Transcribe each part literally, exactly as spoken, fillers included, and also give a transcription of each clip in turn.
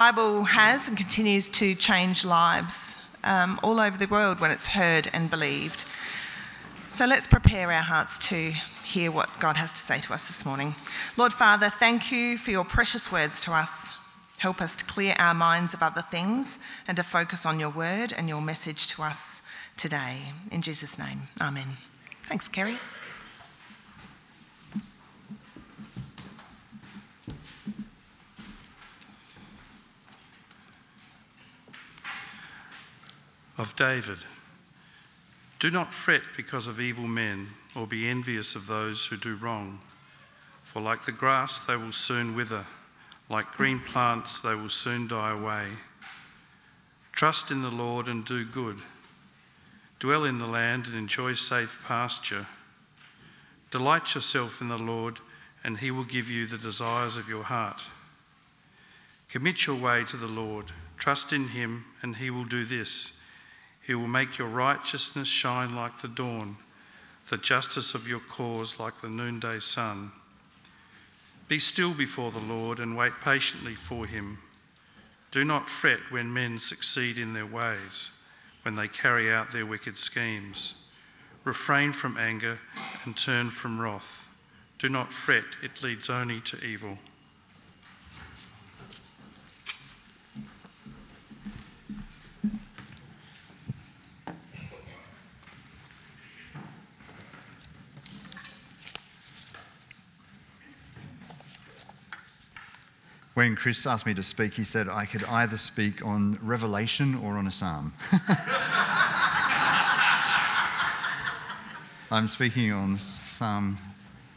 The Bible has and continues to change lives um, all over the world when it's heard and believed. So let's prepare our hearts to hear what God has to say to us this morning. Lord Father, thank you for your precious words to us. Help us to clear our minds of other things and to focus on your word and your message to us today. In Jesus' name, amen. Thanks, Kerry. Of David. Do not fret because of evil men, or be envious of those who do wrong. For like the grass, they will soon wither. Like green plants, they will soon die away. Trust in the Lord and do good. Dwell in the land and enjoy safe pasture. Delight yourself in the Lord, and he will give you the desires of your heart. Commit your way to the Lord. Trust in him, and he will do this. He will make your righteousness shine like the dawn, the justice of your cause like the noonday sun. Be still before the Lord and wait patiently for him. Do not fret when men succeed in their ways, when they carry out their wicked schemes. Refrain from anger and turn from wrath. Do not fret, it leads only to evil. When Chris asked me to speak, he said I could either speak on Revelation or on a psalm. I'm speaking on Psalm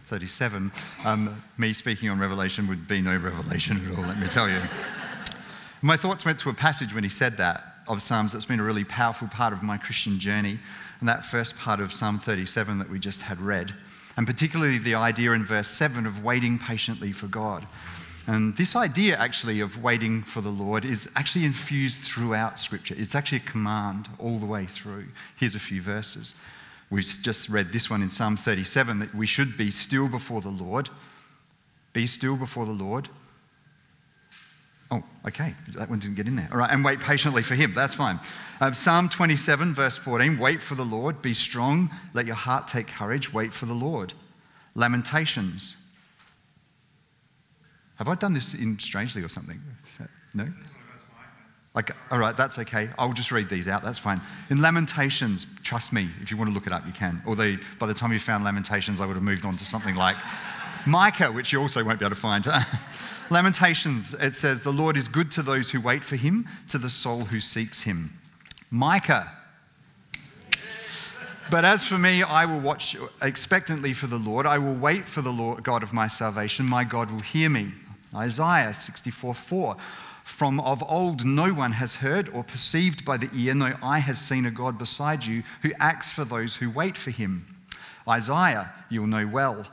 thirty-seven. Um, me speaking on Revelation would be no revelation at all, let me tell you. My thoughts went to a passage when he said that, of Psalms that's been a really powerful part of my Christian journey, and that first part of Psalm thirty-seven that we just had read, and particularly the idea in verse seven of waiting patiently for God. And this idea, actually, of waiting for the Lord is actually infused throughout Scripture. It's actually a command all the way through. Here's a few verses. We've just read this one in Psalm thirty-seven, that we should be still before the Lord. Be still before the Lord. Oh, okay, that one didn't get in there. All right, and wait patiently for him, that's fine. Uh, Psalm twenty-seven, verse fourteen, wait for the Lord, be strong, let your heart take courage, wait for the Lord. Lamentations. Have I done this in strangely or something? No? Like, all right, that's okay. I'll just read these out. That's fine. In Lamentations, trust me, if you want to look it up, you can. Although by the time you found Lamentations, I would have moved on to something like Micah, which you also won't be able to find. Lamentations, it says, the Lord is good to those who wait for him, to the soul who seeks him. Micah. But as for me, I will watch expectantly for the Lord. I will wait for the Lord God of my salvation. My God will hear me. Isaiah sixty-four four. From of old no one has heard or perceived by the ear, no eye has seen a God beside you who acts for those who wait for him. Isaiah, you'll know well.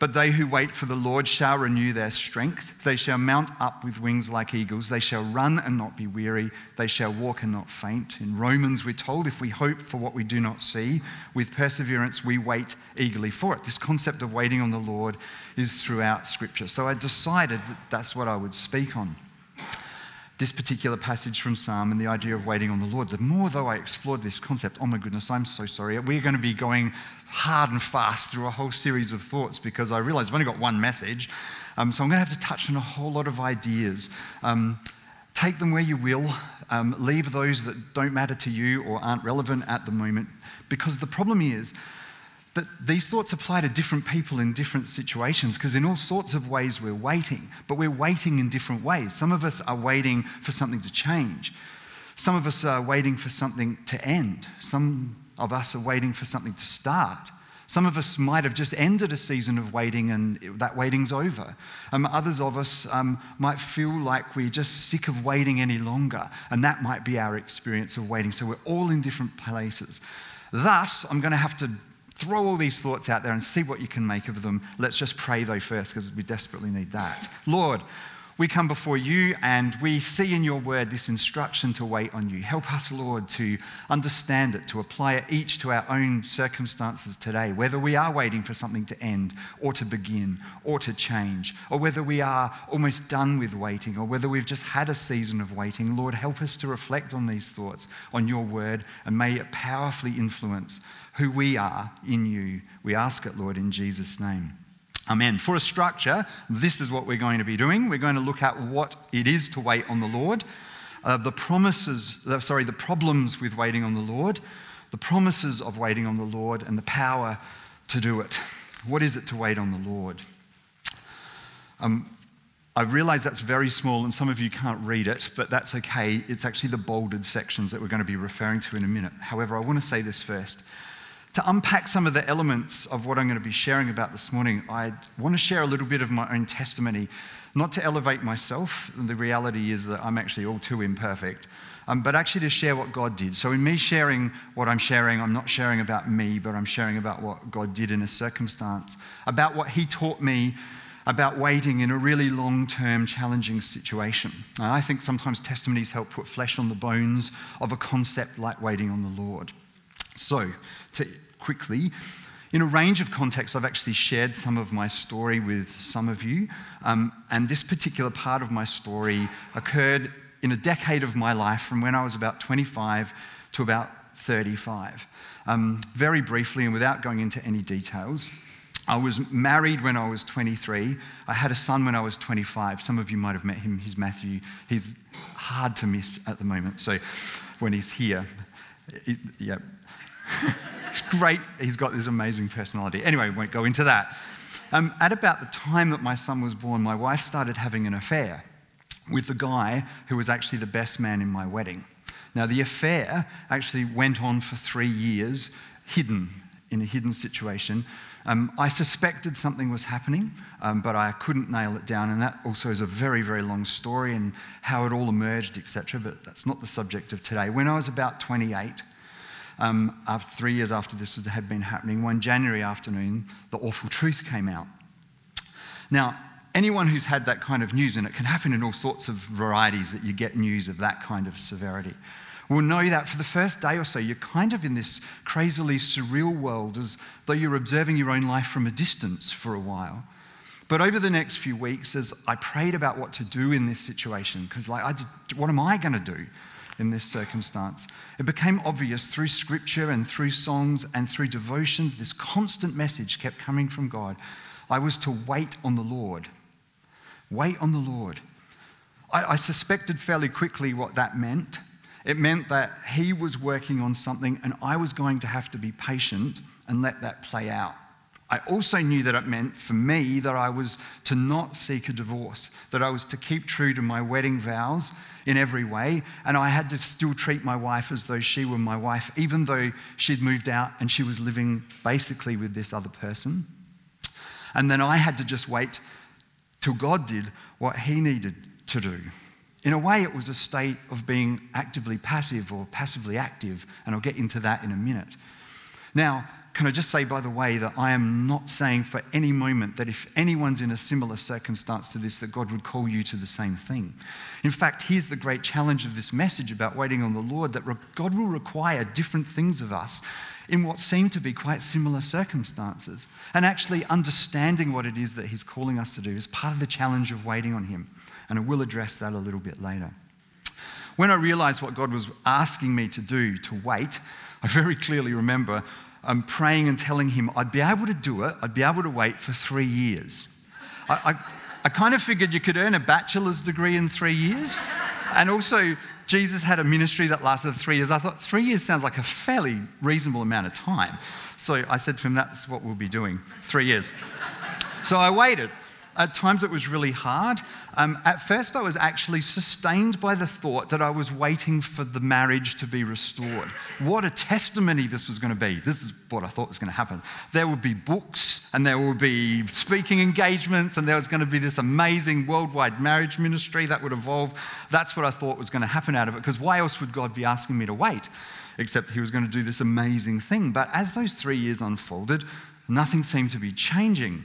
But they who wait for the Lord shall renew their strength. They shall mount up with wings like eagles. They shall run and not be weary. They shall walk and not faint. In Romans, we're told, if we hope for what we do not see, with perseverance we wait eagerly for it. This concept of waiting on the Lord is throughout Scripture. So I decided that that's what I would speak on. This particular passage from Psalm and the idea of waiting on the Lord. The more, though, I explored this concept, oh my goodness, I'm so sorry. We're going to be going hard and fast through a whole series of thoughts because I realize I've only got one message. Um, so I'm going to have to touch on a whole lot of ideas. Um, take them where you will. Um, leave those that don't matter to you or aren't relevant at the moment, because the problem is that these thoughts apply to different people in different situations, because in all sorts of ways we're waiting, but we're waiting in different ways. Some of us are waiting for something to change. Some of us are waiting for something to end. Some of us are waiting for something to start. Some of us might have just ended a season of waiting and that waiting's over. Um, others of us um, might feel like we're just sick of waiting any longer, and that might be our experience of waiting. So we're all in different places. Thus, I'm going to have to throw all these thoughts out there and see what you can make of them. Let's just pray, though, first, because we desperately need that. Lord, We come before you and we see in your word this instruction to wait on you. Help us, Lord, to understand it, to apply it each to our own circumstances today, whether we are waiting for something to end or to begin or to change, or whether we are almost done with waiting, or whether we've just had a season of waiting. Lord, help us to reflect on these thoughts, on your word, and may it powerfully influence who we are in you. We ask it, Lord, in Jesus' name. Amen. For a structure, this is what we're going to be doing. We're going to look at what it is to wait on the Lord, uh, the promises, uh, sorry, the problems with waiting on the Lord, the promises of waiting on the Lord, and the power to do it. What is it to wait on the Lord? Um, I realize that's very small and some of you can't read it, but that's okay. It's actually the bolded sections that we're going to be referring to in a minute. However, I want to say this first. To unpack some of the elements of what I'm going to be sharing about this morning, I want to share a little bit of my own testimony, not to elevate myself. The reality is that I'm actually all too imperfect, um, but actually to share what God did. So in me sharing what I'm sharing, I'm not sharing about me, but I'm sharing about what God did in a circumstance, about what he taught me about waiting in a really long-term challenging situation. And I think sometimes testimonies help put flesh on the bones of a concept like waiting on the Lord. So, to quickly, in a range of contexts, I've actually shared some of my story with some of you, um, and this particular part of my story occurred in a decade of my life from when I was about twenty-five to about thirty-five. Um, very briefly, and without going into any details, I was married when I was twenty-three. I had a son when I was twenty-five. Some of you might have met him. He's Matthew. He's hard to miss at the moment, so when he's here, it, yeah. It's great. He's got this amazing personality. Anyway, we won't go into that. Um, at about the time that my son was born, my wife started having an affair with the guy who was actually the best man in my wedding. Now, the affair actually went on for three years, hidden, in a hidden situation. Um, I suspected something was happening, um, but I couldn't nail it down, and that also is a very, very long story and how it all emerged, et cetera, but that's not the subject of today. When I was about twenty-eight, Um, after three years after this had been happening, one January afternoon, the awful truth came out. Now, anyone who's had that kind of news, and it can happen in all sorts of varieties that you get news of that kind of severity, will know that for the first day or so, you're kind of in this crazily surreal world as though you're observing your own life from a distance for a while. But over the next few weeks, as I prayed about what to do in this situation, because like, I did, what am I going to do in this circumstance? It became obvious through scripture and through songs and through devotions, this constant message kept coming from God. I was to wait on the Lord. Wait on the Lord. I, I suspected fairly quickly what that meant. It meant that he was working on something and I was going to have to be patient and let that play out. I also knew that it meant for me that I was to not seek a divorce, that I was to keep true to my wedding vows in every way, and I had to still treat my wife as though she were my wife, even though she'd moved out and she was living basically with this other person. And then I had to just wait till God did what he needed to do. In a way, it was a state of being actively passive or passively active, and I'll get into that in a minute. Now, can I just say, by the way, that I am not saying for any moment that if anyone's in a similar circumstance to this, that God would call you to the same thing. In fact, here's the great challenge of this message about waiting on the Lord, that God will require different things of us in what seem to be quite similar circumstances. And actually understanding what it is that he's calling us to do is part of the challenge of waiting on him. And I will address that a little bit later. When I realized what God was asking me to do, to wait, I very clearly remember I'm praying and telling him I'd be able to do it, I'd be able to wait for three years. I, I, I kind of figured you could earn a bachelor's degree in three years. And also, Jesus had a ministry that lasted three years. I thought three years sounds like a fairly reasonable amount of time. So I said to him, that's what we'll be doing, three years. So I waited. At times it was really hard. Um, at first I was actually sustained by the thought that I was waiting for the marriage to be restored. What a testimony this was going to be. This is what I thought was going to happen. There would be books and there would be speaking engagements and there was going to be this amazing worldwide marriage ministry that would evolve. That's what I thought was going to happen out of it, because why else would God be asking me to wait? Except he was going to do this amazing thing. But as those three years unfolded, nothing seemed to be changing.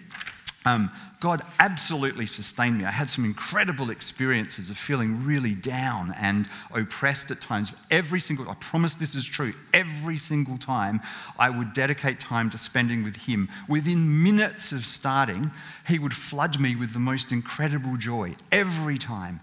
Um, God absolutely sustained me. I had some incredible experiences of feeling really down and oppressed at times. Every single, I promise this is true, every single time I would dedicate time to spending with him. Within minutes of starting, he would flood me with the most incredible joy every time.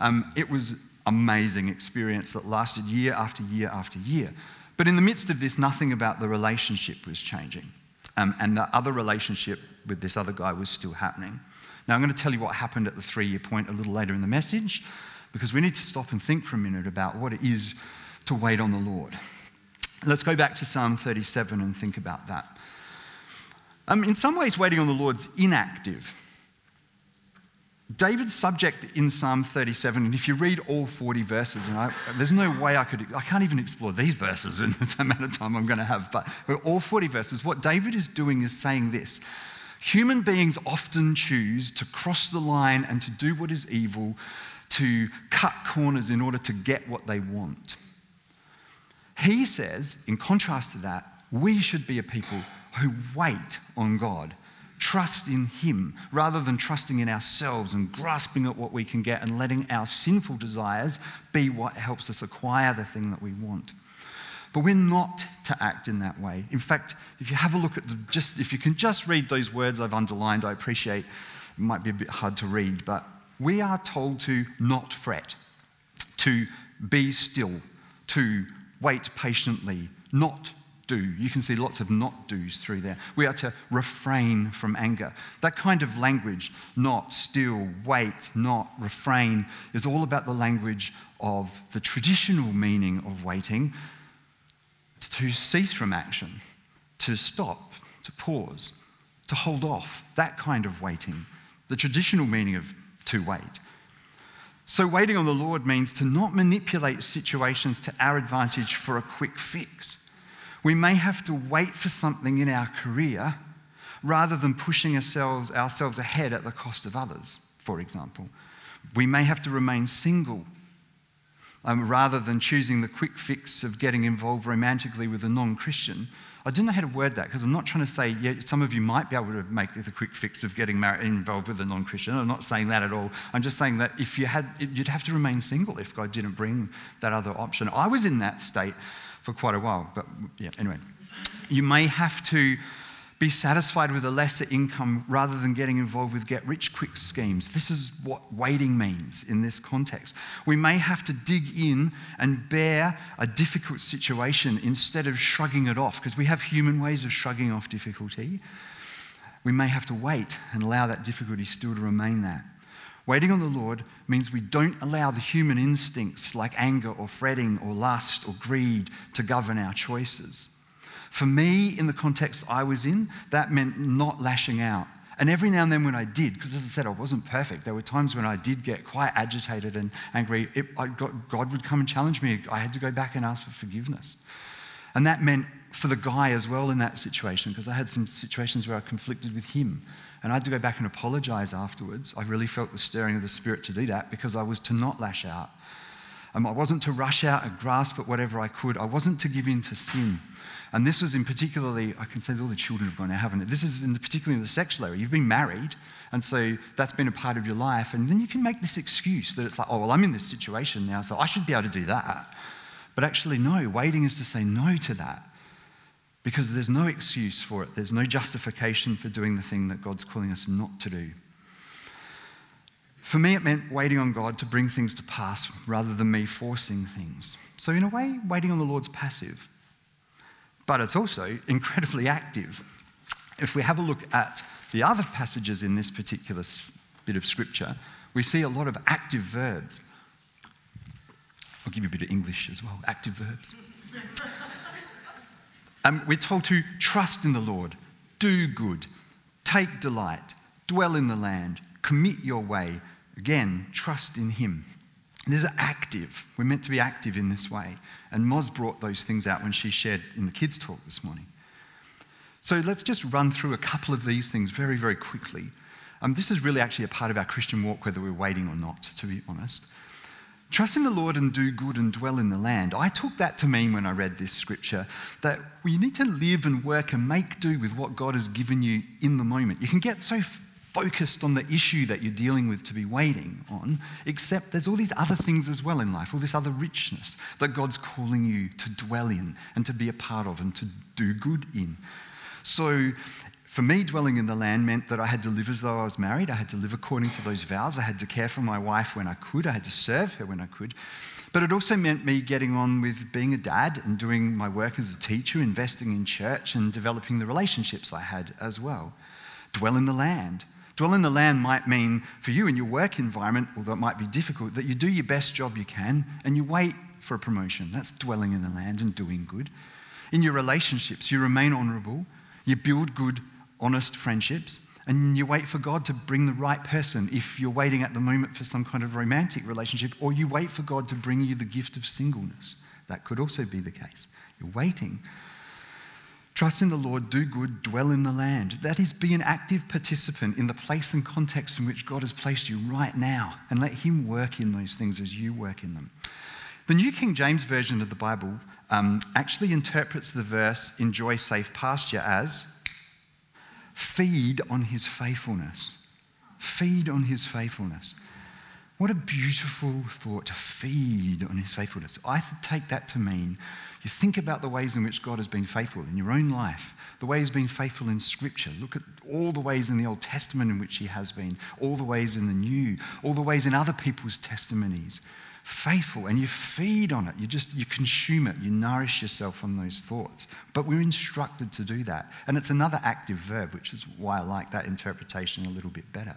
Um, it was amazing experience that lasted year after year after year. But in the midst of this, nothing about the relationship was changing. Um, and the other relationship with this other guy was still happening. Now, I'm going to tell you what happened at the three-year point a little later in the message, because we need to stop and think for a minute about what it is to wait on the Lord. Let's go back to Psalm thirty-seven and think about that. Um, in some ways, waiting on the Lord's inactive. David's subject in Psalm thirty-seven, and if you read all forty verses, and I, there's no way I could, I can't even explore these verses in the amount of time I'm going to have, but all forty verses, what David is doing is saying this: human beings often choose to cross the line and to do what is evil, to cut corners in order to get what they want. He says, in contrast to that, we should be a people who wait on God. Trust in him rather than trusting in ourselves and grasping at what we can get and letting our sinful desires be what helps us acquire the thing that we want. But we're not to act in that way. In fact, if you have a look at the, just, if you can just read those words I've underlined, I appreciate it might be a bit hard to read, but we are told to not fret, to be still, to wait patiently, not do. You can see lots of not do's through there. We are to refrain from anger. That kind of language, not, still, wait, not, refrain, is all about the language of the traditional meaning of waiting. It's to cease from action, to stop, to pause, to hold off, that kind of waiting, the traditional meaning of to wait. So waiting on the Lord means to not manipulate situations to our advantage for a quick fix. We may have to wait for something in our career rather than pushing ourselves, ourselves ahead at the cost of others, for example. We may have to remain single um, rather than choosing the quick fix of getting involved romantically with a non-Christian. I don't know how to word that, because I'm not trying to say, yeah, some of you might be able to make the quick fix of getting married, involved with a non-Christian. I'm not saying that at all. I'm just saying that if you had, you'd have to remain single if God didn't bring that other option. I was in that state for quite a while, but yeah, anyway. You may have to be satisfied with a lesser income rather than getting involved with get-rich-quick schemes. This is what waiting means in this context. We may have to dig in and bear a difficult situation instead of shrugging it off, because we have human ways of shrugging off difficulty. We may have to wait and allow that difficulty still to remain that. Waiting on the Lord means we don't allow the human instincts like anger or fretting or lust or greed to govern our choices. For me, in the context I was in, that meant not lashing out. And every now and then when I did, because as I said, I wasn't perfect. There were times when I did get quite agitated and angry. It, I got, God would come and challenge me. I had to go back and ask for forgiveness. And that meant for the guy as well in that situation, because I had some situations where I conflicted with him. And I had to go back and apologise afterwards. I really felt the stirring of the Spirit to do that, because I was to not lash out. Um, I wasn't to rush out and grasp at whatever I could. I wasn't to give in to sin. And this was in particularly, I can say that all the children have gone out, haven't it? This is in the, particularly in the sexual area. You've been married, and so that's been a part of your life. And then you can make this excuse that it's like, oh, well, I'm in this situation now, so I should be able to do that. But actually, no, waiting is to say no to that. Because there's no excuse for it. There's no justification for doing the thing that God's calling us not to do. For me, it meant waiting on God to bring things to pass rather than me forcing things. So in a way, waiting on the Lord's passive. But it's also incredibly active. If we have a look at the other passages in this particular bit of scripture, we see a lot of active verbs. I'll give you a bit of English as well, active verbs. Um, we're told to trust in the Lord, do good, take delight, dwell in the land, commit your way. Again, trust in him. These are active. We're meant to be active in this way. And Moz brought those things out when she shared in the kids' talk this morning. So let's just run through a couple of these things very, very quickly. Um, this is really actually a part of our Christian walk, whether we're waiting or not, to be honest. Trust in the Lord and do good and dwell in the land. I took that to mean when I read this scripture that we need to live and work and make do with what God has given you in the moment. You can get so focused on the issue that you're dealing with to be waiting on, except there's all these other things as well in life, all this other richness that God's calling you to dwell in and to be a part of and to do good in. So for me, dwelling in the land meant that I had to live as though I was married. I had to live according to those vows. I had to care for my wife when I could. I had to serve her when I could. But it also meant me getting on with being a dad and doing my work as a teacher, investing in church and developing the relationships I had as well. Dwell in the land. Dwell in the land might mean for you in your work environment, although it might be difficult, that you do your best job you can and you wait for a promotion. That's dwelling in the land and doing good. In your relationships, you remain honourable. You build good, honest friendships, and you wait for God to bring the right person if you're waiting at the moment for some kind of romantic relationship, or you wait for God to bring you the gift of singleness. That could also be the case. You're waiting. Trust in the Lord, do good, dwell in the land. That is, be an active participant in the place and context in which God has placed you right now, and let Him work in those things as you work in them. The New King James Version of the Bible um, actually interprets the verse, enjoy safe pasture, as feed on His faithfulness. Feed on His faithfulness. What a beautiful thought, to feed on His faithfulness. I take that to mean you think about the ways in which God has been faithful in your own life, the way He's been faithful in Scripture. Look at all the ways in the Old Testament in which He has been, all the ways in the New, all the ways in other people's testimonies. Faithful, and you feed on it. You just, you consume it. You nourish yourself on those thoughts. But we're instructed to do that. And it's another active verb, which is why I like that interpretation a little bit better.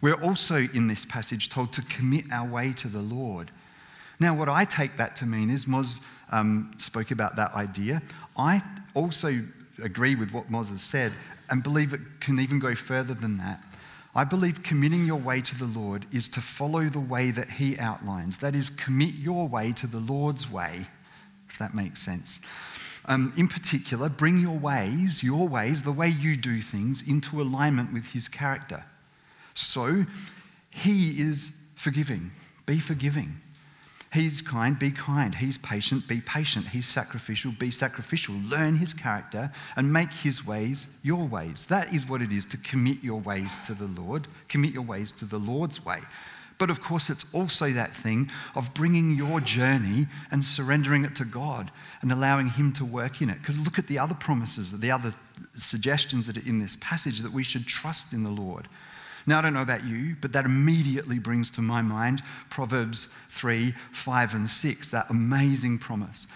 We're also, in this passage, told to commit our way to the Lord. Now, what I take that to mean is, Moz um, spoke about that idea. I also agree with what Moz has said and believe it can even go further than that. I believe committing your way to the Lord is to follow the way that He outlines. That is, commit your way to the Lord's way, if that makes sense. Um, in particular, bring your ways, your ways, the way you do things, into alignment with His character. So, He is forgiving. Be forgiving. He's kind, be kind. He's patient, be patient. He's sacrificial, be sacrificial. Learn His character and make His ways your ways. That is what it is to commit your ways to the Lord. Commit your ways to the Lord's way. But of course, it's also that thing of bringing your journey and surrendering it to God and allowing Him to work in it. Because look at the other promises, the other suggestions that are in this passage, that we should trust in the Lord. Now, I don't know about you, but that immediately brings to my mind Proverbs three, five, and six, that amazing promise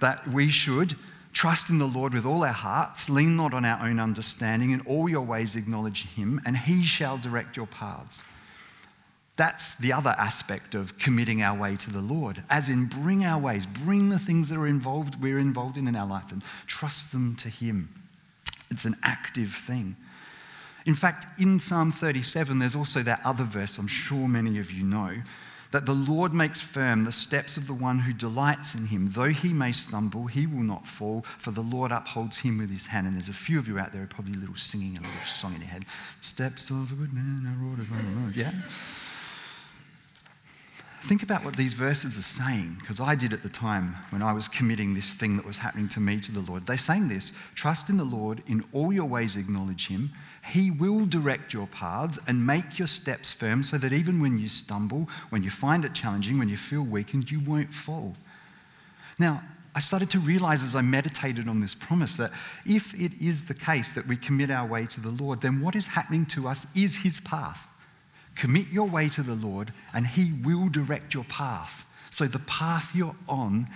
that we should trust in the Lord with all our hearts, lean not on our own understanding, in all your ways acknowledge Him, and He shall direct your paths. That's the other aspect of committing our way to the Lord, as in bring our ways, bring the things that are involved, we're involved in in our life, and trust them to Him. It's an active thing. In fact, in Psalm thirty-seven, there's also that other verse I'm sure many of you know, that the Lord makes firm the steps of the one who delights in Him. Though he may stumble, he will not fall, for the Lord upholds him with His hand. And there's a few of you out there who are probably a little singing, a little song in your head. Steps of a good man are ordered by the Lord. Yeah? Think about what these verses are saying, because I did at the time when I was committing this thing that was happening to me to the Lord. They're saying this: trust in the Lord, in all your ways acknowledge Him. He will direct your paths and make your steps firm, so that even when you stumble, when you find it challenging, when you feel weakened, you won't fall. Now, I started to realize as I meditated on this promise that if it is the case that we commit our way to the Lord, then what is happening to us is His path. Commit your way to the Lord and He will direct your path. So the path you're on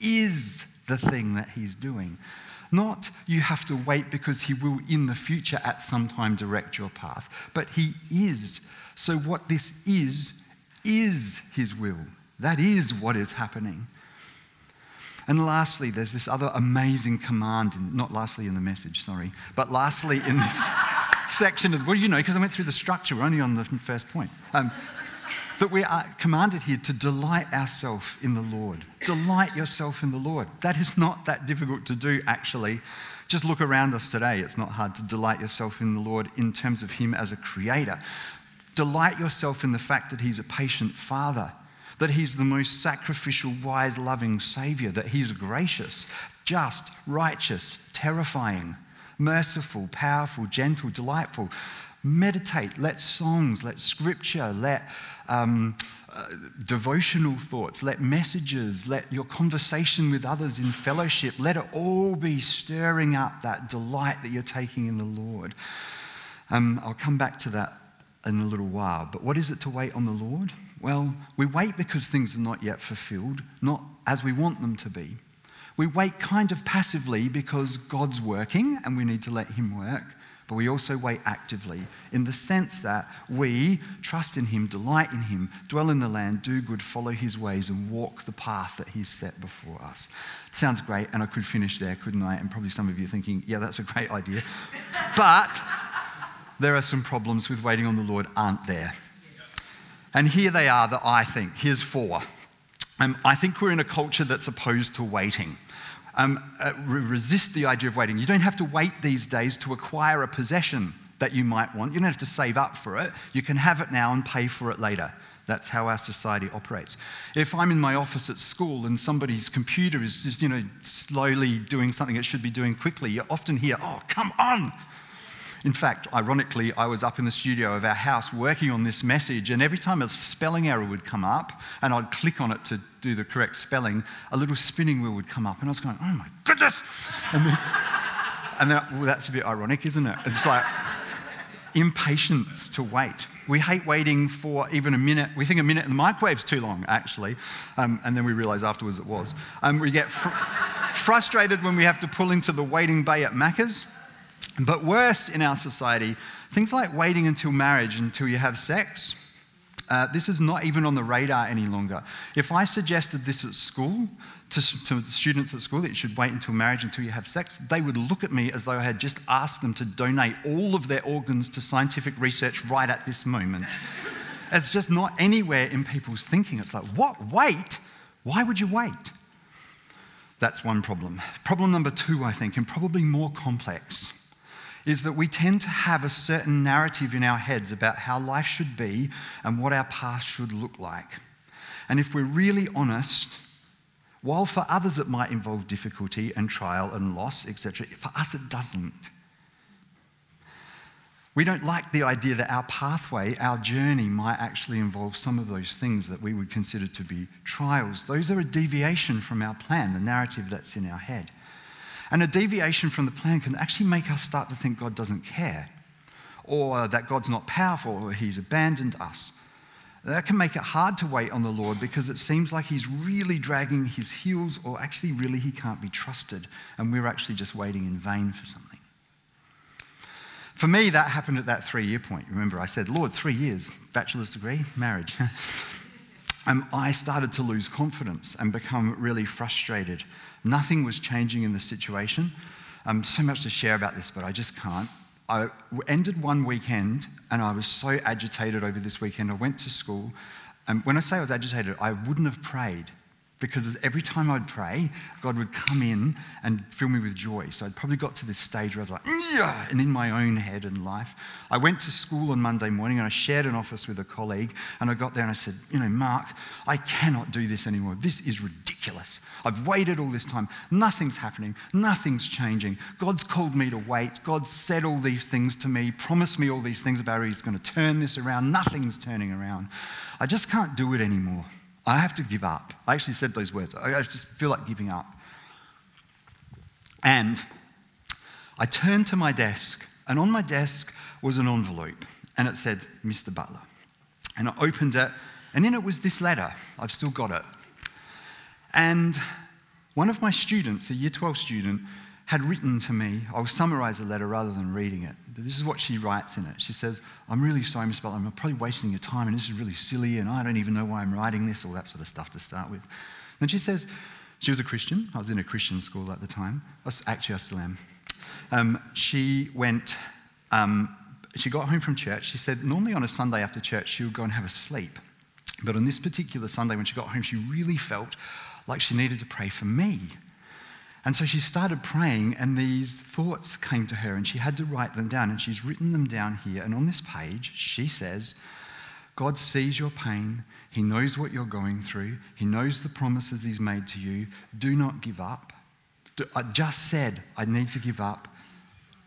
is the thing that He's doing. Not you have to wait because He will in the future at some time direct your path, but He is. So what this is, is His will. That is what is happening. And lastly, there's this other amazing command, in, not lastly in the message, sorry, but lastly in this... section of, well, you know, because I went through the structure, we're only on the first point, um, that we are commanded here to delight ourselves in the Lord. Delight yourself in the Lord. That is not that difficult to do, actually. Just look around us today. It's not hard to delight yourself in the Lord in terms of Him as a creator. Delight yourself in the fact that He's a patient Father, that He's the most sacrificial, wise, loving Saviour, that He's gracious, just, righteous, terrifying, merciful, powerful, gentle, delightful. Meditate, let songs, let scripture, let um, uh, devotional thoughts, let messages, let your conversation with others in fellowship, let it all be stirring up that delight that you're taking in the Lord. Um, I'll come back to that in a little while. But what is it to wait on the Lord? Well, we wait because things are not yet fulfilled, not as we want them to be. We wait kind of passively because God's working and we need to let him work. But we also wait actively in the sense that we trust in him, delight in him, dwell in the land, do good, follow his ways, and walk the path that he's set before us. It sounds great, and I could finish there, couldn't I? And probably some of you are thinking, yeah, that's a great idea. But there are some problems with waiting on the Lord, aren't there? And here they are that I think. Here's four. Um, I think we're in a culture that's opposed to waiting. Um, uh, resist the idea of waiting. You don't have to wait these days to acquire a possession that you might want. You don't have to save up for it. You can have it now and pay for it later. That's how our society operates. If I'm in my office at school and somebody's computer is just, you know, slowly doing something it should be doing quickly, you often hear, oh, come on. In fact, ironically, I was up in the studio of our house working on this message, and every time a spelling error would come up and I'd click on it to do the correct spelling, a little spinning wheel would come up, and I was going, oh my goodness! And then, and then well, that's a bit ironic, isn't it? It's like impatience to wait. We hate waiting for even a minute. We think a minute in the microwave's too long, actually, um, and then we realise afterwards it was. Um, we get fr- frustrated when we have to pull into the waiting bay at Macca's. But worse in our society, things like waiting until marriage, until you have sex, uh, this is not even on the radar any longer. If I suggested this at school, to, to the students at school, that you should wait until marriage, until you have sex, they would look at me as though I had just asked them to donate all of their organs to scientific research right at this moment. It's just not anywhere in people's thinking. It's like, what? Wait? Why would you wait? That's one problem. Problem number two, I think, and probably more complex, is that we tend to have a certain narrative in our heads about how life should be and what our path should look like. And if we're really honest, while for others it might involve difficulty and trial and loss, et cetera, for us it doesn't. We don't like the idea that our pathway, our journey, might actually involve some of those things that we would consider to be trials. Those are a deviation from our plan, the narrative that's in our head. And a deviation from the plan can actually make us start to think God doesn't care, or that God's not powerful, or he's abandoned us. That can make it hard to wait on the Lord because it seems like he's really dragging his heels, or actually really he can't be trusted, and we're actually just waiting in vain for something. For me, that happened at that three-year point. Remember, I said, Lord, three years, bachelor's degree, marriage. Um, I started to lose confidence and become really frustrated. Nothing was changing in the situation. Um, so much to share about this, but I just can't. I ended one weekend and I was so agitated over this weekend. I went to school, and when I say I was agitated, I wouldn't have prayed, because every time I'd pray, God would come in and fill me with joy. So I'd probably got to this stage where I was like, yeah, and in my own head and life. I went to school on Monday morning and I shared an office with a colleague, and I got there and I said, you know, Mark, I cannot do this anymore. This is ridiculous. I've waited all this time. Nothing's happening. Nothing's changing. God's called me to wait. God said all these things to me, promised me all these things about he's going to turn this around. Nothing's turning around. I just can't do it anymore. I have to give up. I actually said those words. I just feel like giving up. And I turned to my desk, and on my desk was an envelope, and it said, Mister Butler. And I opened it, and in it was this letter. I've still got it. And one of my students, a year twelve student, had written to me. I'll summarise the letter rather than reading it. But this is what she writes in it. She says, I'm really sorry, Miss Butler, I'm probably wasting your time, and this is really silly, and I don't even know why I'm writing this, all that sort of stuff to start with. Then she says, she was a Christian. I was in a Christian school at the time. I was, actually, I still am. Um, she went, um, she got home from church. She said, normally on a Sunday after church, she would go and have a sleep. But on this particular Sunday, when she got home, she really felt like she needed to pray for me. And so she started praying, and these thoughts came to her, and she had to write them down, and she's written them down here. And on this page, she says, God sees your pain. He knows what you're going through. He knows the promises he's made to you. Do not give up. I just said I need to give up.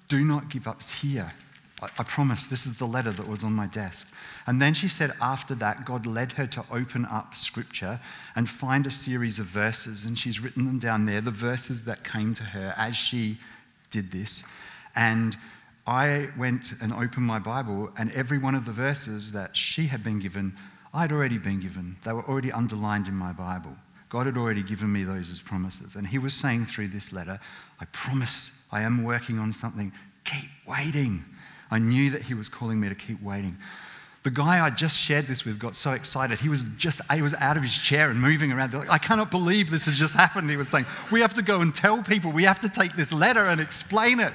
Do not give up. It's here. I, I promise this is the letter that was on my desk. And then she said after that, God led her to open up scripture and find a series of verses. And she's written them down there, the verses that came to her as she did this. And I went and opened my Bible, and every one of the verses that she had been given, I'd already been given. They were already underlined in my Bible. God had already given me those as promises. And he was saying through this letter, I promise I am working on something. Keep waiting. I knew that he was calling me to keep waiting. The guy I just shared this with got so excited. He was just, he was out of his chair and moving around. Like, I cannot believe this has just happened. He was saying, we have to go and tell people. We have to take this letter and explain it.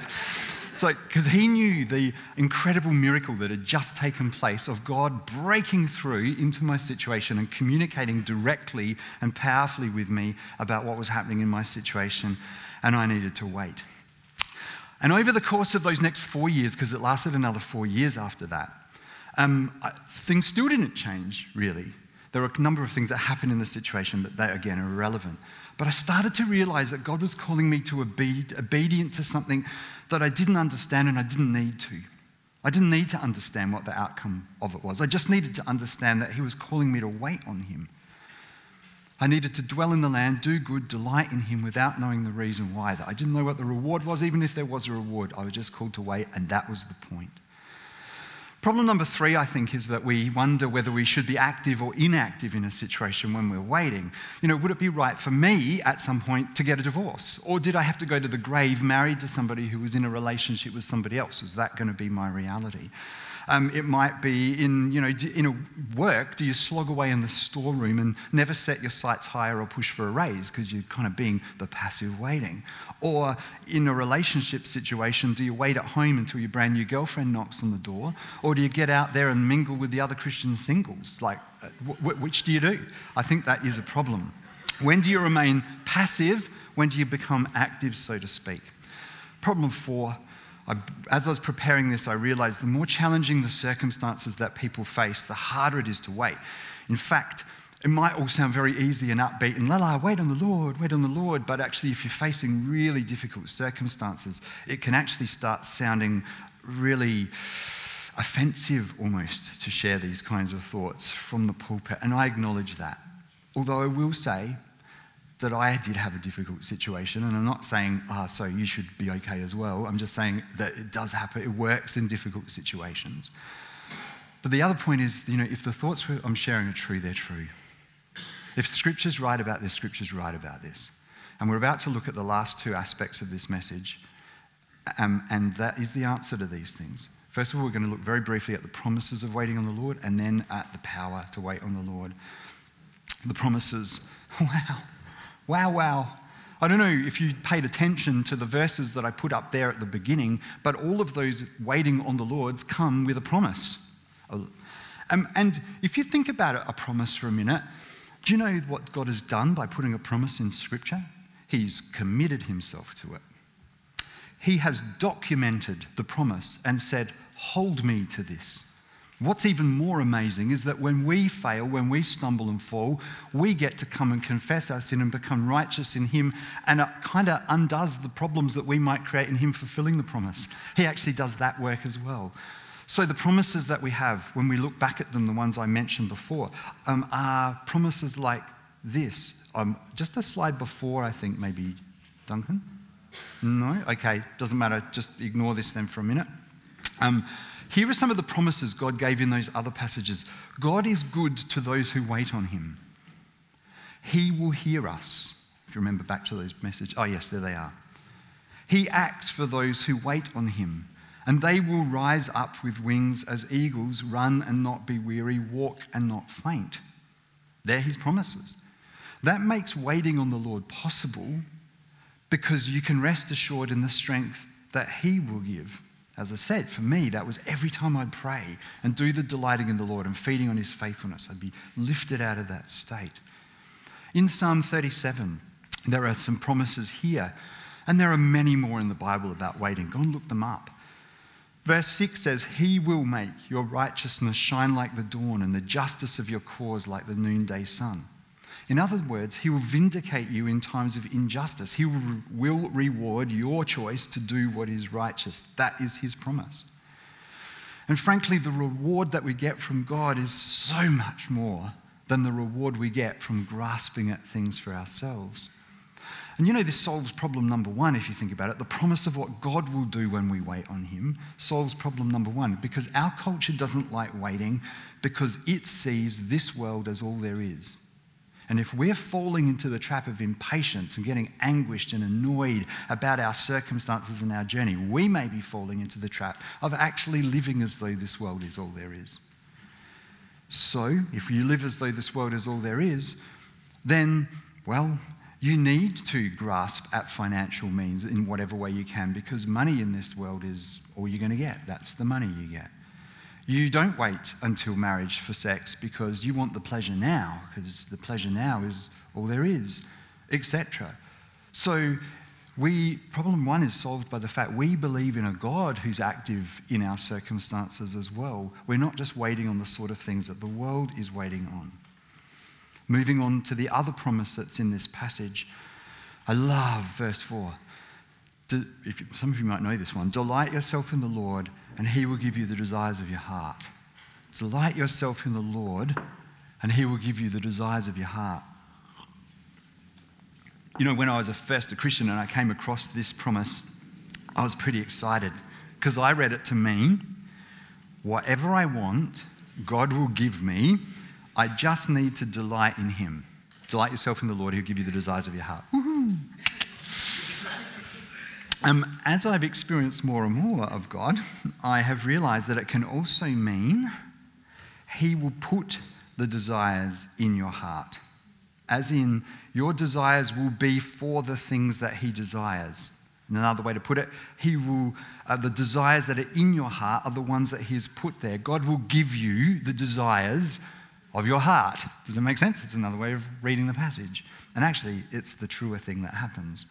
It's like, because he knew the incredible miracle that had just taken place of God breaking through into my situation and communicating directly and powerfully with me about what was happening in my situation, and I needed to wait. And over the course of those next four years, because it lasted another four years after that, um, I, things still didn't change, really. There were a number of things that happened in the situation, but they, again, are irrelevant. But I started to realize that God was calling me to be obedient to something that I didn't understand and I didn't need to. I didn't need to understand what the outcome of it was. I just needed to understand that he was calling me to wait on him. I needed to dwell in the land, do good, delight in him without knowing the reason why. That I didn't know what the reward was, even if there was a reward. I was just called to wait, and that was the point. Problem number three, I think, is that we wonder whether we should be active or inactive in a situation when we're waiting. You know, would it be right for me at some point to get a divorce? Or did I have to go to the grave married to somebody who was in a relationship with somebody else? Was that going to be my reality? Um, it might be in, you know, in a work, do you slog away in the storeroom and never set your sights higher or push for a raise because you're kind of being the passive waiting? Or in a relationship situation, do you wait at home until your brand new girlfriend knocks on the door? Or do you get out there and mingle with the other Christian singles? Like, wh- which do you do? I think that is a problem. When do you remain passive? When do you become active, so to speak? Problem four. I, as I was preparing this, I realized the more challenging the circumstances that people face, the harder it is to wait. In fact, it might all sound very easy and upbeat and la la, wait on the Lord, wait on the Lord. But actually, if you're facing really difficult circumstances, it can actually start sounding really offensive almost to share these kinds of thoughts from the pulpit. And I acknowledge that. Although I will say that I did have a difficult situation, and I'm not saying, ah, so you should be okay as well. I'm just saying that it does happen. It works in difficult situations. But the other point is, you know, if the thoughts I'm sharing are true, they're true. If Scripture's right about this, Scripture's right about this. And we're about to look at the last two aspects of this message, um, and that is the answer to these things. First of all, we're going to look very briefly at the promises of waiting on the Lord, and then at the power to wait on the Lord. The promises, wow. Wow, wow. I don't know if you paid attention to the verses that I put up there at the beginning, but all of those waiting on the Lord's come with a promise. Um, and if you think about it, a promise for a minute, do you know what God has done by putting a promise in Scripture? He's committed himself to it. He has documented the promise and said, hold me to this. What's even more amazing is that when we fail, when we stumble and fall, we get to come and confess our sin and become righteous in him, and it kind of undoes the problems that we might create in him fulfilling the promise. He actually does that work as well. So the promises that we have, when we look back at them, the ones I mentioned before, um, are promises like this. Um, just a slide before, I think, maybe, Duncan? No? Okay, doesn't matter. Just ignore this then for a minute. Um, Here are some of the promises God gave in those other passages. God is good to those who wait on him. He will hear us. If you remember back to those messages. Oh, yes, there they are. He acts for those who wait on him, and they will rise up with wings as eagles, run and not be weary, walk and not faint. They're his promises. That makes waiting on the Lord possible because you can rest assured in the strength that he will give. As I said, for me, that was every time I'd pray and do the delighting in the Lord and feeding on his faithfulness, I'd be lifted out of that state. In Psalm thirty-seven, there are some promises here, and there are many more in the Bible about waiting. Go and look them up. Verse six says, he will make your righteousness shine like the dawn and the justice of your cause like the noonday sun. In other words, he will vindicate you in times of injustice. He will reward your choice to do what is righteous. That is his promise. And frankly, the reward that we get from God is so much more than the reward we get from grasping at things for ourselves. And you know, this solves problem number one, if you think about it. The promise of what God will do when we wait on him solves problem number one, because our culture doesn't like waiting, because it sees this world as all there is. And if we're falling into the trap of impatience and getting anguished and annoyed about our circumstances and our journey, we may be falling into the trap of actually living as though this world is all there is. So, if you live as though this world is all there is, then, well, you need to grasp at financial means in whatever way you can, because money in this world is all you're going to get. That's the money you get. You don't wait until marriage for sex because you want the pleasure now, because the pleasure now is all there is, et cetera. So we problem one is solved by the fact we believe in a God who's active in our circumstances as well. We're not just waiting on the sort of things that the world is waiting on. Moving on to the other promise that's in this passage, I love verse four. De- if you, some of you might know this one. Delight yourself in the Lord, and he will give you the desires of your heart. Delight yourself in the Lord, and he will give you the desires of your heart. You know, when I was a first a Christian and I came across this promise, I was pretty excited, because I read it to mean, whatever I want, God will give me. I just need to delight in him. Delight yourself in the Lord, he'll give you the desires of your heart. Woohoo! Um, as I've experienced more and more of God, I have realized that it can also mean he will put the desires in your heart. As in, your desires will be for the things that he desires. And another way to put it, he will, uh, the desires that are in your heart are the ones that he has put there. God will give you the desires of your heart. Does that make sense? It's another way of reading the passage. And actually, it's the truer thing that happens.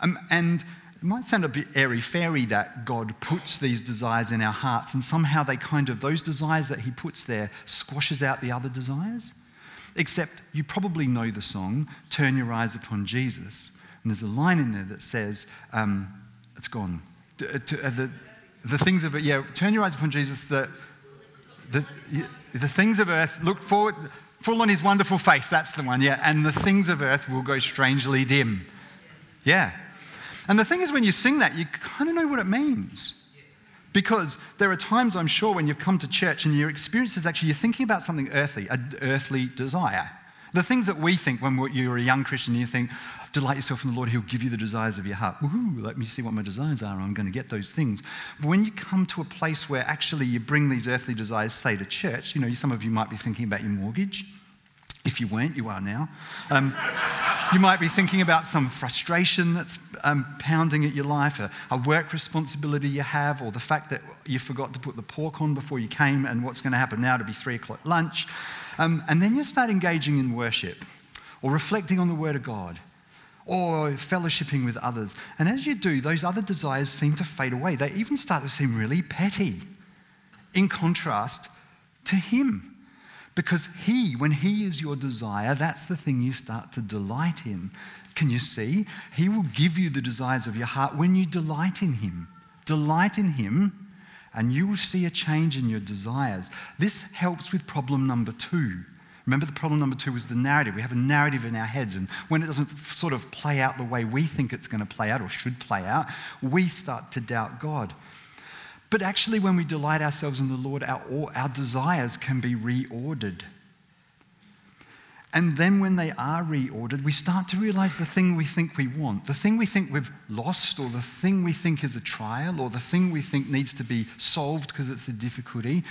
Um, and it might sound a bit airy-fairy that God puts these desires in our hearts, and somehow they kind of, those desires that he puts there squashes out the other desires. Except you probably know the song, Turn Your Eyes Upon Jesus. And there's a line in there that says, um, it's gone. The, the things of, yeah, turn your eyes upon Jesus, the, the, the things of earth, look forward, full on his wonderful face, that's the one, yeah. And the things of earth will go strangely dim. Yeah. And the thing is, when you sing that, you kind of know what it means. Yes. Because there are times, I'm sure, when you've come to church and your experience is actually, you're thinking about something earthly, an earthly desire. The things that we think when you're a young Christian, you think, delight yourself in the Lord, he'll give you the desires of your heart. Woohoo, let me see what my desires are, I'm going to get those things. But when you come to a place where actually you bring these earthly desires, say, to church, you know, some of you might be thinking about your mortgage. If you weren't, you are now. Um, you might be thinking about some frustration that's um, pounding at your life, a, a work responsibility you have, or the fact that you forgot to put the pork on before you came, and what's going to happen now, to be three o'clock lunch. Um, and then you start engaging in worship, or reflecting on the Word of God, or fellowshipping with others. And as you do, those other desires seem to fade away. They even start to seem really petty, in contrast to him. Because he, when he is your desire, that's the thing you start to delight in. Can you see? He will give you the desires of your heart when you delight in him. Delight in him, and you will see a change in your desires. This helps with problem number two. Remember, the problem number two was the narrative. We have a narrative in our heads, and when it doesn't sort of play out the way we think it's going to play out or should play out, we start to doubt God. But actually, when we delight ourselves in the Lord, our, our desires can be reordered. And then when they are reordered, we start to realize the thing we think we want, the thing we think we've lost, or the thing we think is a trial, or the thing we think needs to be solved because it's a difficulty,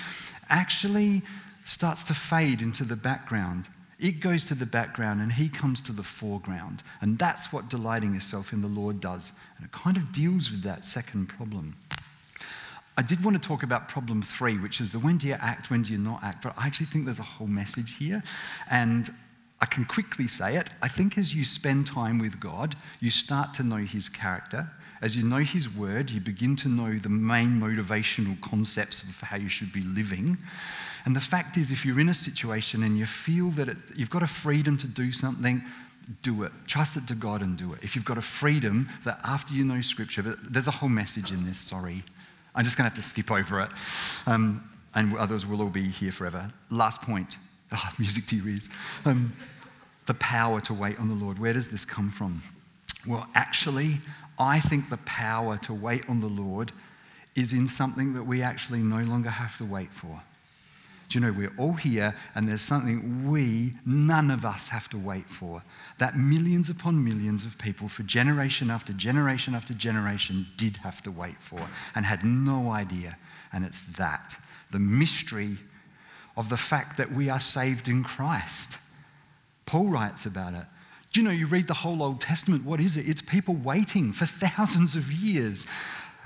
actually starts to fade into the background. It goes to the background and he comes to the foreground. And that's what delighting yourself in the Lord does. And it kind of deals with that second problem. I did want to talk about problem three, which is the when do you act, when do you not act, but I actually think there's a whole message here, and I can quickly say it. I think as you spend time with God, you start to know his character. As you know his word, you begin to know the main motivational concepts of how you should be living. And the fact is, if you're in a situation and you feel that it, you've got a freedom to do something, do it. Trust it to God and do it. If you've got a freedom that after you know Scripture, but there's a whole message in this, sorry. I'm just going to have to skip over it. Um, and others will all be here forever. Last point. Oh, music to your ears. Um, the power to wait on the Lord. Where does this come from? Well, actually, I think the power to wait on the Lord is in something that we actually no longer have to wait for. Do you know, we're all here and there's something we, none of us, have to wait for, that millions upon millions of people for generation after generation after generation did have to wait for and had no idea. And it's that, the mystery of the fact that we are saved in Christ. Paul writes about it. Do you know, you read the whole Old Testament, what is it? It's people waiting for thousands of years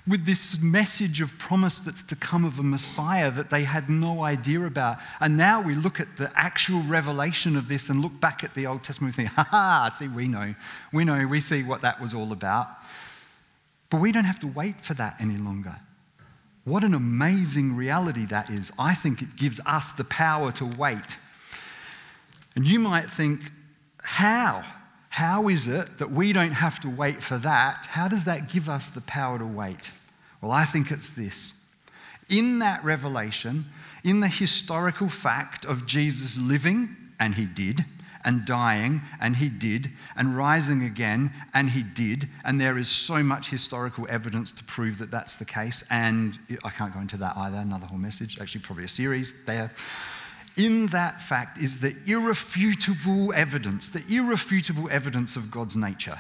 with this message of promise that's to come of a Messiah that they had no idea about. And now we look at the actual revelation of this and look back at the Old Testament and think, ha ha, see, we know. We know, we see what that was all about. But we don't have to wait for that any longer. What an amazing reality that is. I think it gives us the power to wait. And you might think, how? How is it that we don't have to wait for that? How does that give us the power to wait? Well, I think it's this. In that revelation, in the historical fact of Jesus living, and he did, and dying, and he did, and rising again, and he did, and there is so much historical evidence to prove that that's the case, and I can't go into that either, another whole message, actually probably a series there. In that fact is the irrefutable evidence, the irrefutable evidence of God's nature.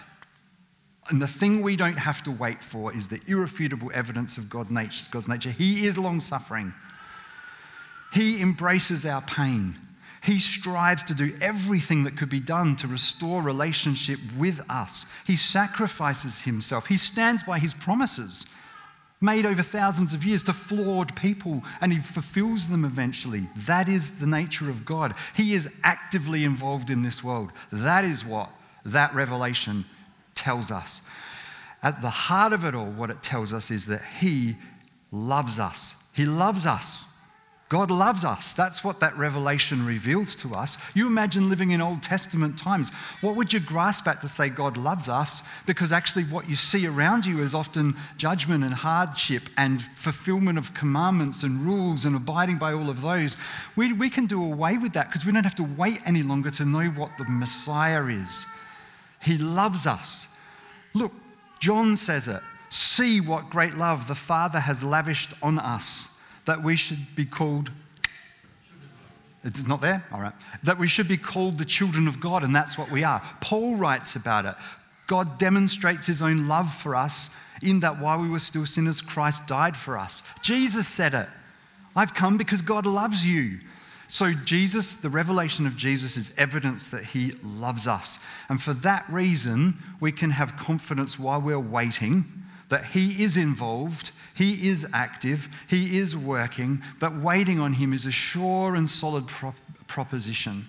And the thing we don't have to wait for is the irrefutable evidence of God's nature. He is long-suffering. He embraces our pain. He strives to do everything that could be done to restore relationship with us. He sacrifices himself. He stands by his promises made over thousands of years to flawed people, and he fulfills them eventually. That is the nature of God. He is actively involved in this world. That is what that revelation tells us. At the heart of it all, what it tells us is that he loves us. He loves us. God loves us. That's what that revelation reveals to us. You imagine living in Old Testament times. What would you grasp at to say God loves us? Because actually what you see around you is often judgment and hardship and fulfillment of commandments and rules and abiding by all of those. We, we can do away with that because we don't have to wait any longer to know what the Messiah is. He loves us. Look, John says it. See what great love the Father has lavished on us. That we should be called, it's not there? All right. That we should be called the children of God, and that's what we are. Paul writes about it. God demonstrates his own love for us in that while we were still sinners, Christ died for us. Jesus said it. I've come because God loves you. So Jesus, the revelation of Jesus is evidence that he loves us. And for that reason, we can have confidence while we're waiting that he is involved, he is active, he is working, but waiting on him is a sure and solid prop- proposition.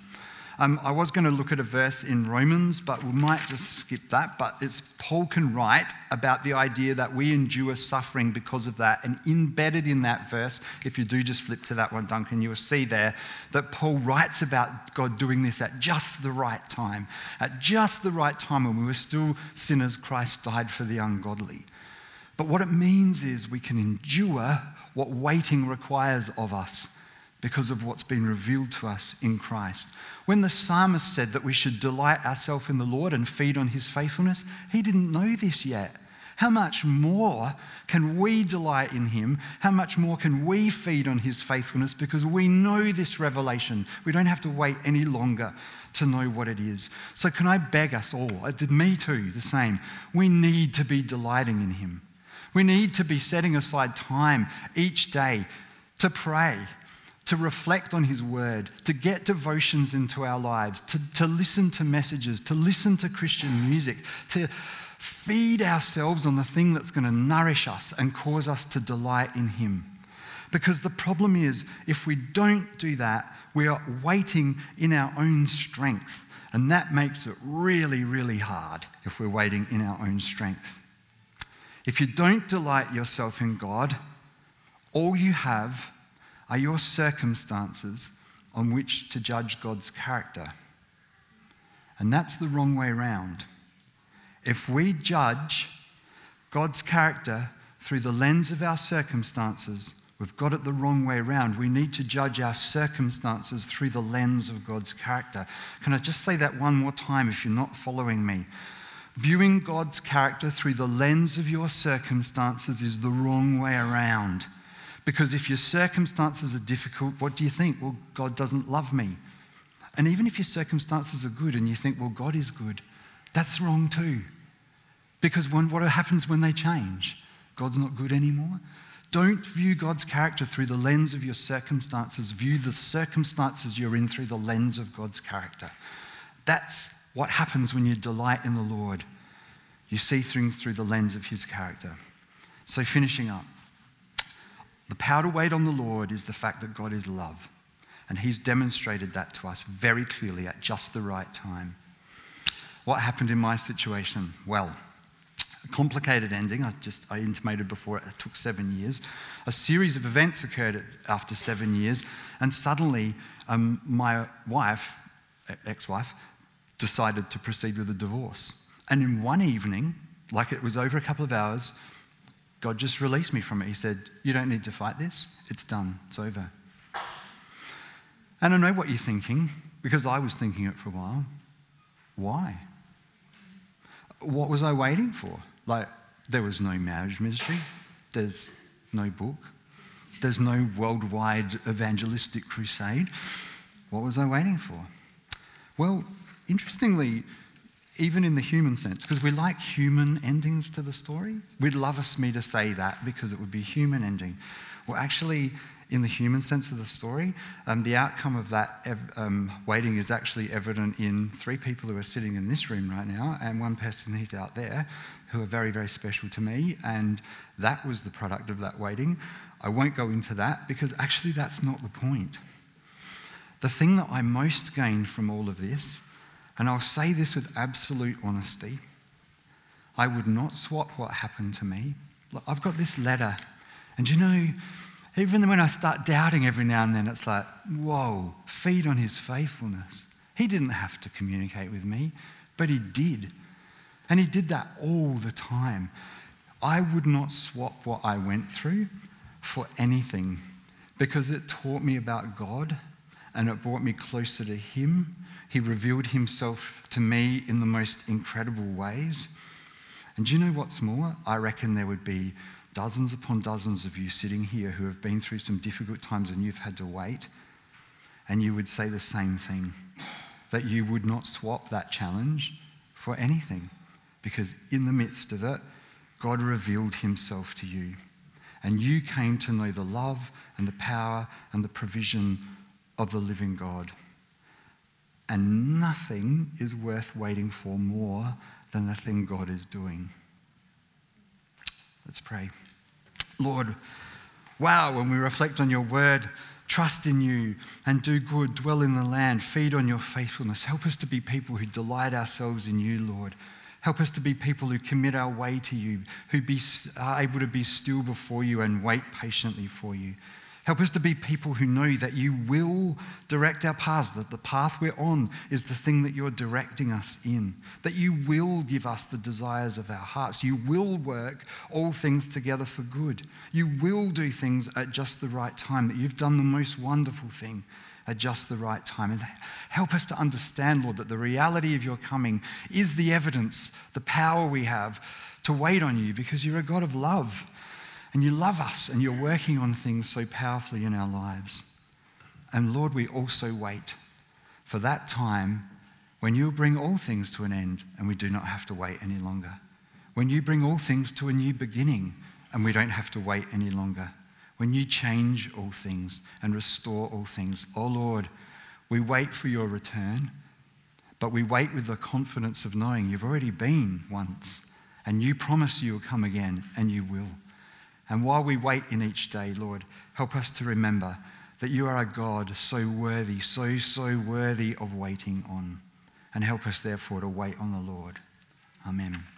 Um, I was going to look at a verse in Romans, but we might just skip that. But it's Paul can write about the idea that we endure suffering because of that. And embedded in that verse, if you do just flip to that one, Duncan, you will see there that Paul writes about God doing this at just the right time. At just the right time when we were still sinners, Christ died for the ungodly. But what it means is we can endure what waiting requires of us because of what's been revealed to us in Christ. When the psalmist said that we should delight ourselves in the Lord and feed on his faithfulness, he didn't know this yet. How much more can we delight in him? How much more can we feed on his faithfulness? Because we know this revelation. We don't have to wait any longer to know what it is. So can I beg us all, me too, the same, we need to be delighting in him. We need to be setting aside time each day to pray, to reflect on his word, to get devotions into our lives, to, to listen to messages, to listen to Christian music, to feed ourselves on the thing that's going to nourish us and cause us to delight in him. Because the problem is, if we don't do that, we are waiting in our own strength. And that makes it really, really hard if we're waiting in our own strength. If you don't delight yourself in God, all you have are your circumstances on which to judge God's character. And that's the wrong way around. If we judge God's character through the lens of our circumstances. We've got it the wrong way around. We need to judge our circumstances through the lens of God's character. Can I just say that one more time if you're not following me? Viewing God's character through the lens of your circumstances is the wrong way around. Because if your circumstances are difficult, what do you think? Well, God doesn't love me. And even if your circumstances are good and you think, well, God is good, that's wrong too. Because when, what happens when they change? God's not good anymore. Don't view God's character through the lens of your circumstances. View the circumstances you're in through the lens of God's character. That's what happens when you delight in the Lord. You see things through the lens of his character. So finishing up, the power to wait on the Lord is the fact that God is love. And he's demonstrated that to us very clearly at just the right time. What happened in my situation? Well, a complicated ending. I just I intimated before it took seven years. A series of events occurred after seven years, and suddenly um, my wife, ex-wife, decided to proceed with a divorce. And in one evening, like it was over a couple of hours, God just released me from it. He said, "You don't need to fight this. It's done. It's over." And I know what you're thinking, because I was thinking it for a while. Why? What was I waiting for? Like, there was no marriage ministry, there's no book, there's no worldwide evangelistic crusade. What was I waiting for? Well, interestingly, even in the human sense, because we like human endings to the story, we'd love us me to say that because it would be human ending. Well, actually, in the human sense of the story, um, the outcome of that um, waiting is actually evident in three people who are sitting in this room right now and one person who's out there who are very, very special to me, and that was the product of that waiting. I won't go into that because actually that's not the point. The thing that I most gained from all of this, and I'll say this with absolute honesty, I would not swap what happened to me. Look, I've got this letter, and you know, even when I start doubting every now and then, it's like, whoa, feed on his faithfulness. He didn't have to communicate with me, but he did. And he did that all the time. I would not swap what I went through for anything, because it taught me about God and it brought me closer to him. He revealed himself to me in the most incredible ways. And do you know what's more? I reckon there would be dozens upon dozens of you sitting here who have been through some difficult times and you've had to wait, and you would say the same thing, that you would not swap that challenge for anything, because in the midst of it, God revealed himself to you, and you came to know the love and the power and the provision of the living God. And nothing is worth waiting for more than the thing God is doing. Let's pray. Lord, wow, when we reflect on your word, trust in you and do good, dwell in the land, feed on your faithfulness. Help us to be people who delight ourselves in you, Lord. Help us to be people who commit our way to you, who be, are able to be still before you and wait patiently for you. Help us to be people who know that you will direct our paths, that the path we're on is the thing that you're directing us in, that you will give us the desires of our hearts. You will work all things together for good. You will do things at just the right time, that you've done the most wonderful thing at just the right time. And help us to understand, Lord, that the reality of your coming is the evidence, the power we have to wait on you, because you're a God of love. And you love us, and you're working on things so powerfully in our lives. And Lord, we also wait for that time when you bring all things to an end and we do not have to wait any longer. When you bring all things to a new beginning and we don't have to wait any longer. When you change all things and restore all things. Oh Lord, we wait for your return, but we wait with the confidence of knowing you've already been once, and you promise you'll come again, and you will. And while we wait in each day, Lord, help us to remember that you are a God so worthy, so, so worthy of waiting on. And help us, therefore, to wait on the Lord. Amen.